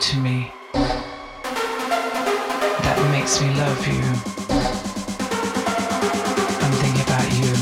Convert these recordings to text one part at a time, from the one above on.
it to me. That makes me love you and think about you.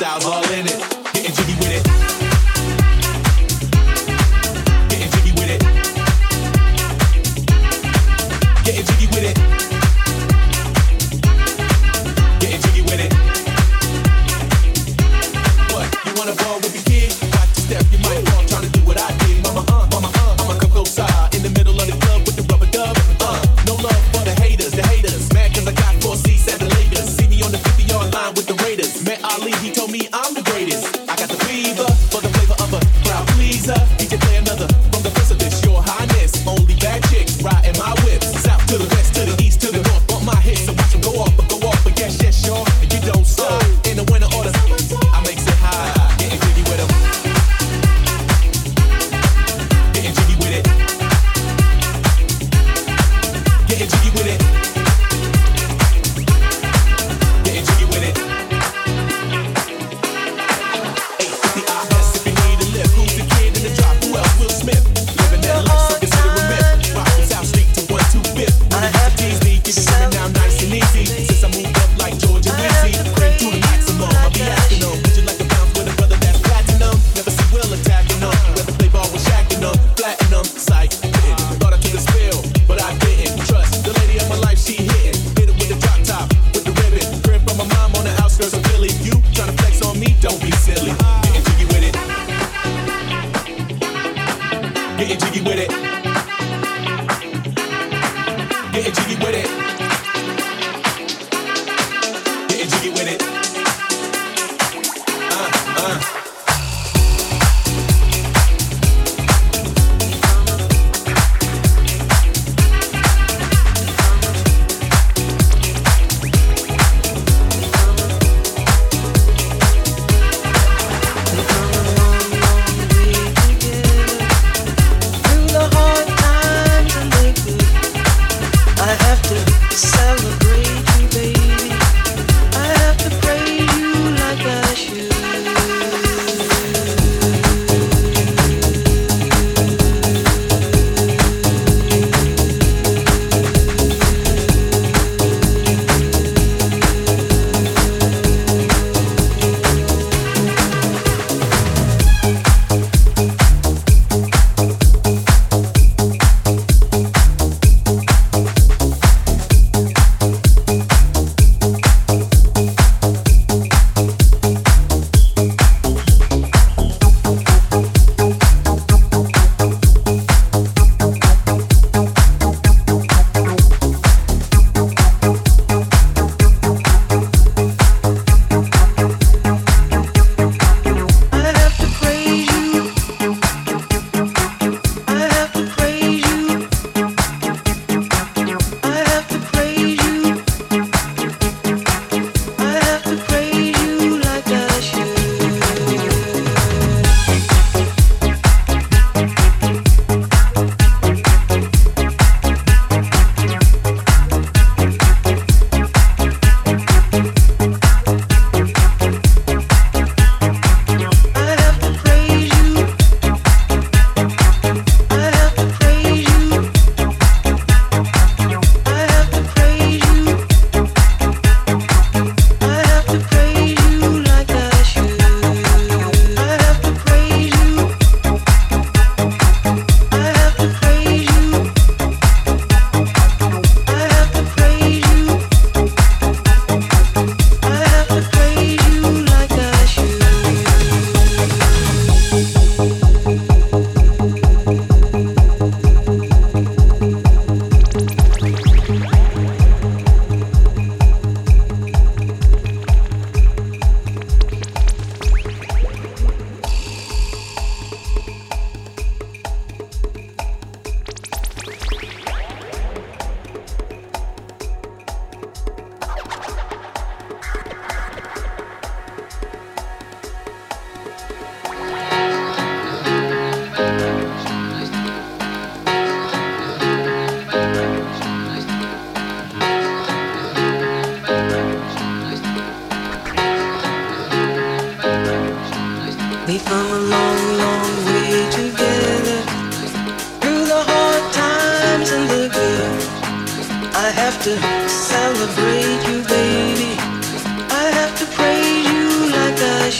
style's all in it. Getting jiggy with it. Getting jiggy with it. Getting jiggy with it. Getting jiggy with it. What? You wanna ball with me, kid? Watch your step, you might fall. Trying to do what I did. Mama, mama, I'ma come close side. In the middle of the club with the rubber dub. No love for the haters, the haters. Mad cause I got 4 seats at the Lakers. See me on the 50-yard line with the Raiders. Met Ali, he told me I'm the greatest. I got the fever for the flavor of a crowd pleaser. He can play another from the precipice. Your highness, only bad chicks riding my whip. South to the west, to the east, to the north. Bump my hits and watch them go off, but go off. But yes, yes, y'all, and you don't stop. In the winter or the summer, I makes it high. Getting jiggy with them. Getting jiggy with it. Getting jiggy with it. Getting jiggy with it. 850 IS if you need a lift. Who's the kid in the drop? Who else? Will Smith. Living that life, so consider a myth. Rock from South Street to 125th. When you have teased me, get you coming down nice and easy. Since I moved up like Georgia Weezy, bring to the maximum. I'll be asking them, would you like to bounce with a brother that's platinum? Never see Will attacking them. Whether play ball with Shaq and them, flatten them, psych. Thought I took a spill, but I didn't. Trust the lady of my life, she hitting. Hit it with the drop top, with the ribbon. Crib from my mom on the outskirts of Philly. You tryna flex on me, don't be silly. Getting jiggy with it. Getting jiggy with it. Getting jiggy with it. Getting jiggy with it. Celebrate you, baby. I have to praise you like I should.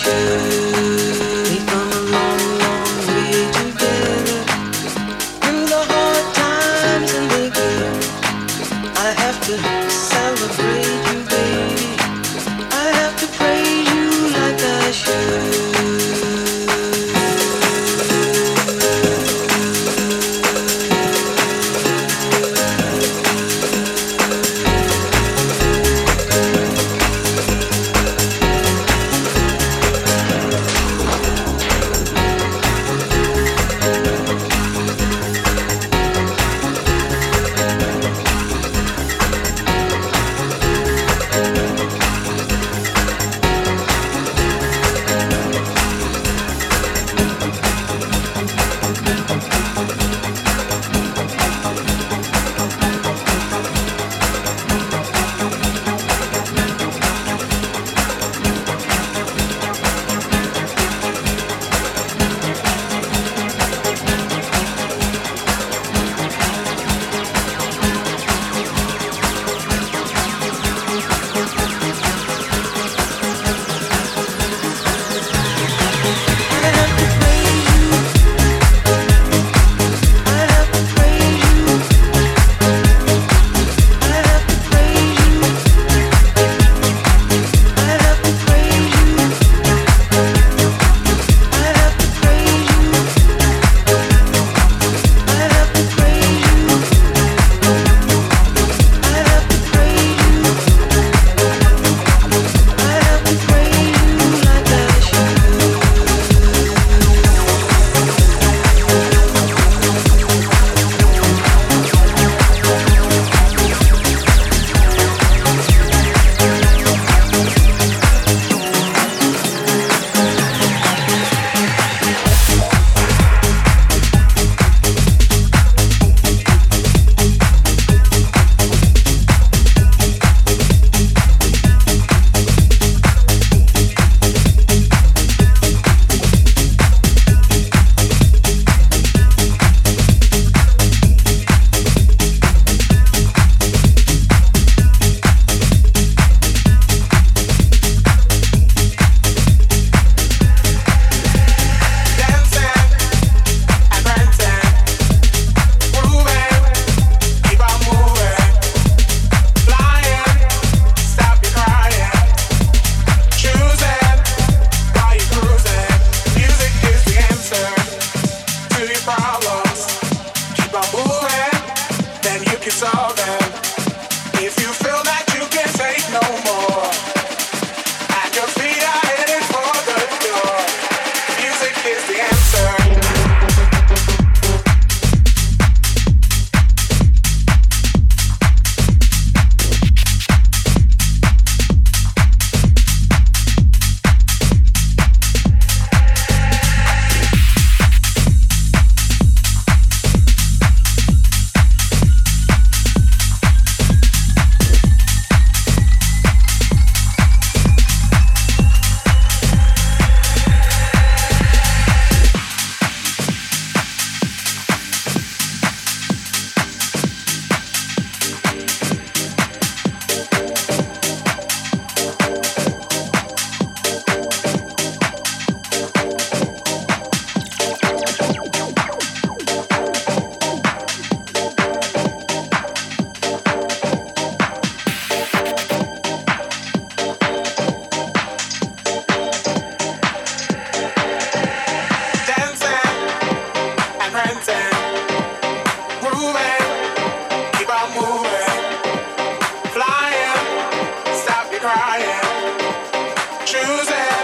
choosing?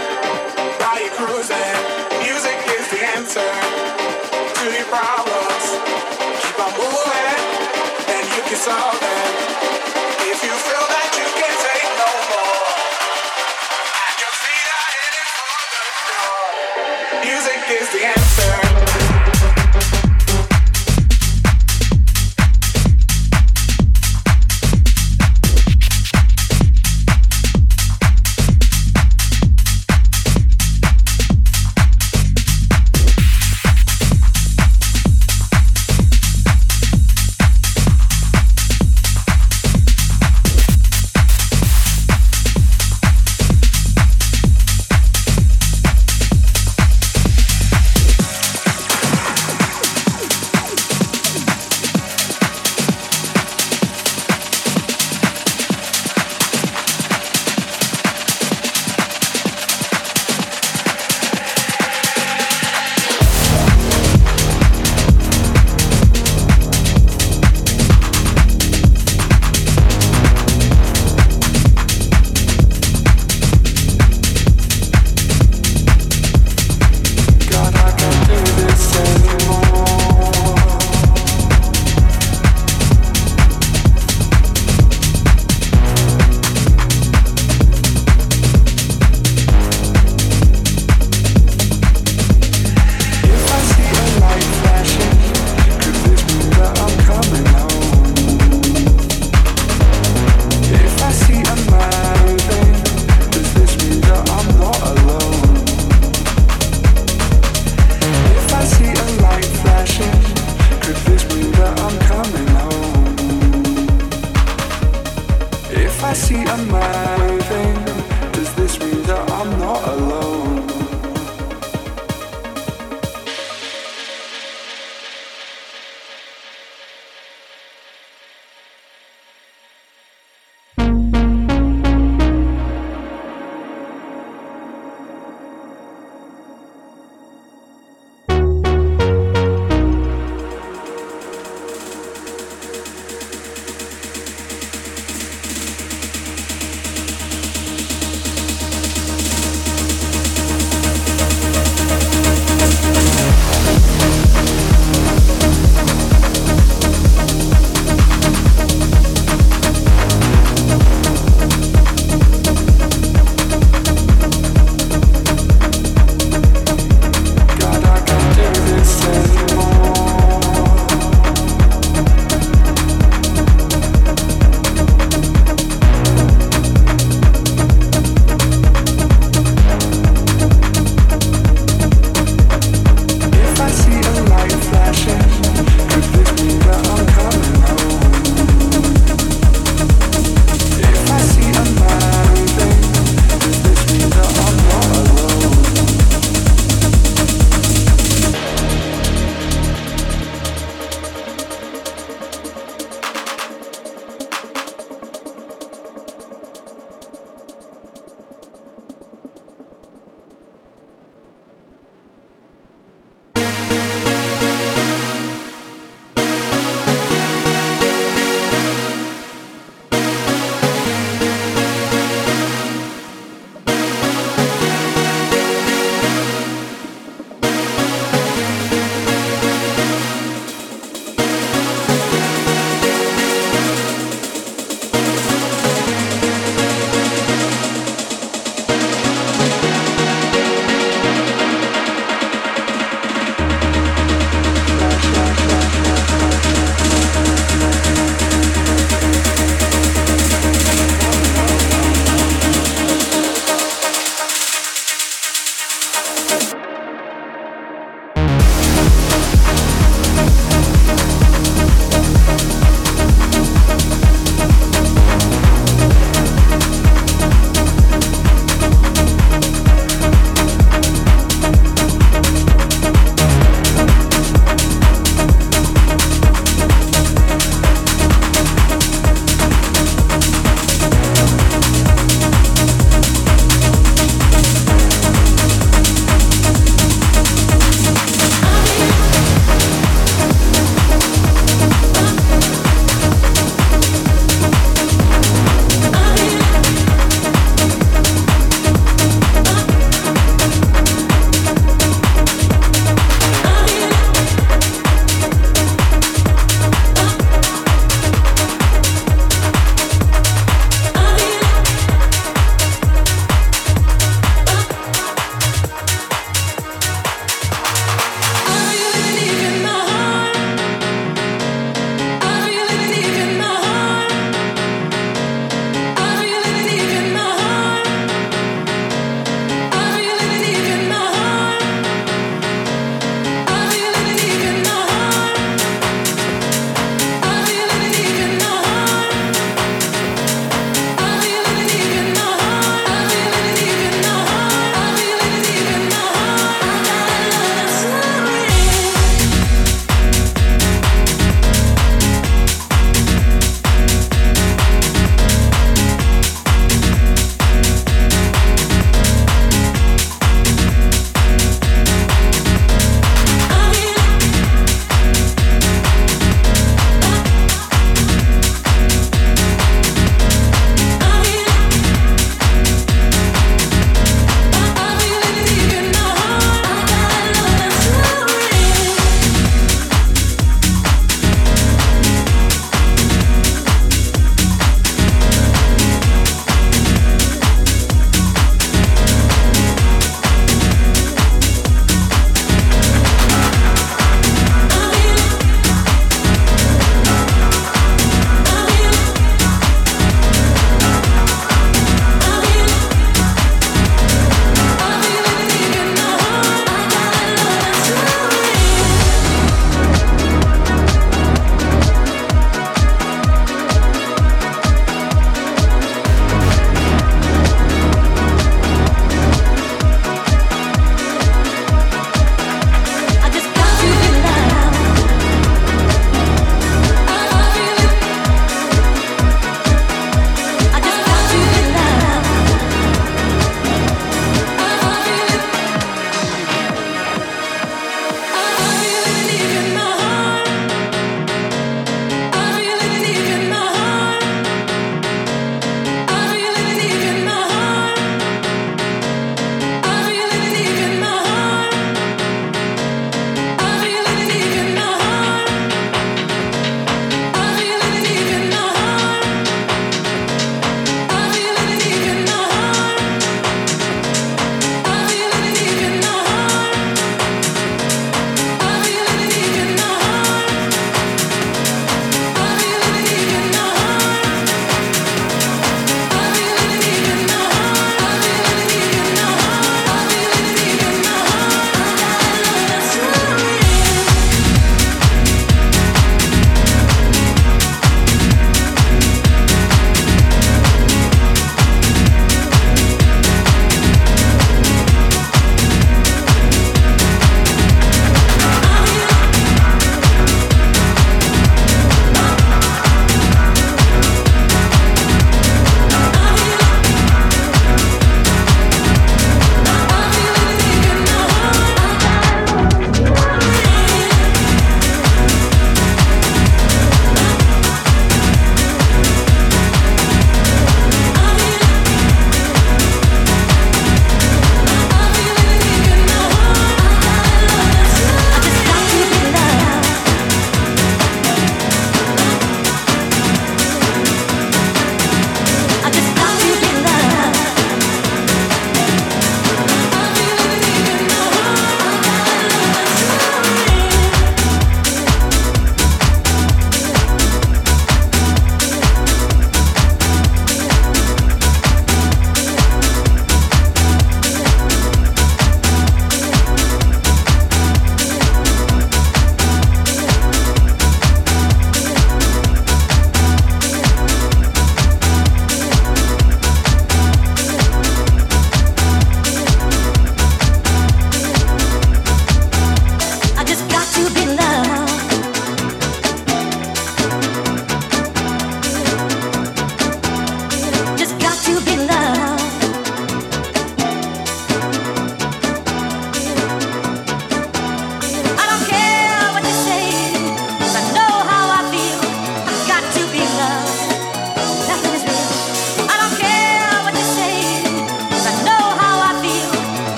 Are you cruising? Music is the answer to your problems. Keep on moving, and you can solve them. If you feel that you can't take no more, and your feet are headed for the door. Music is the answer.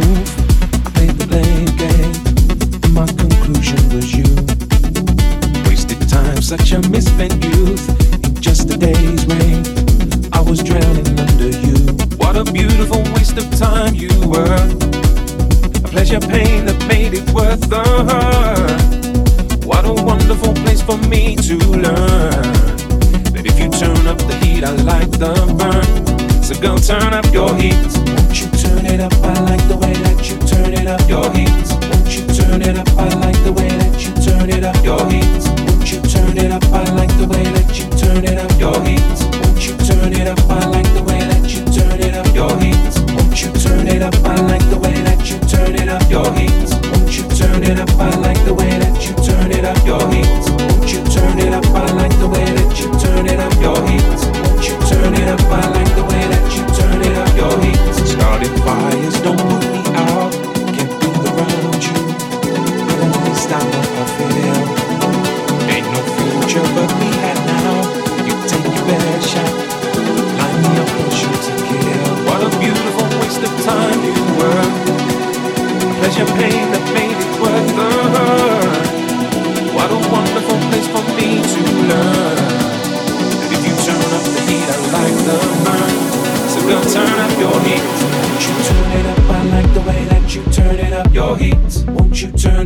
Turn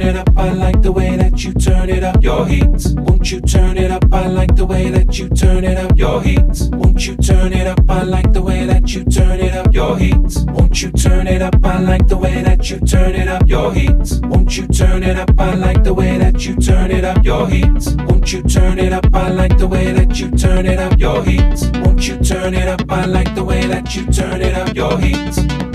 it up, I like the way that you turn it up, your heat.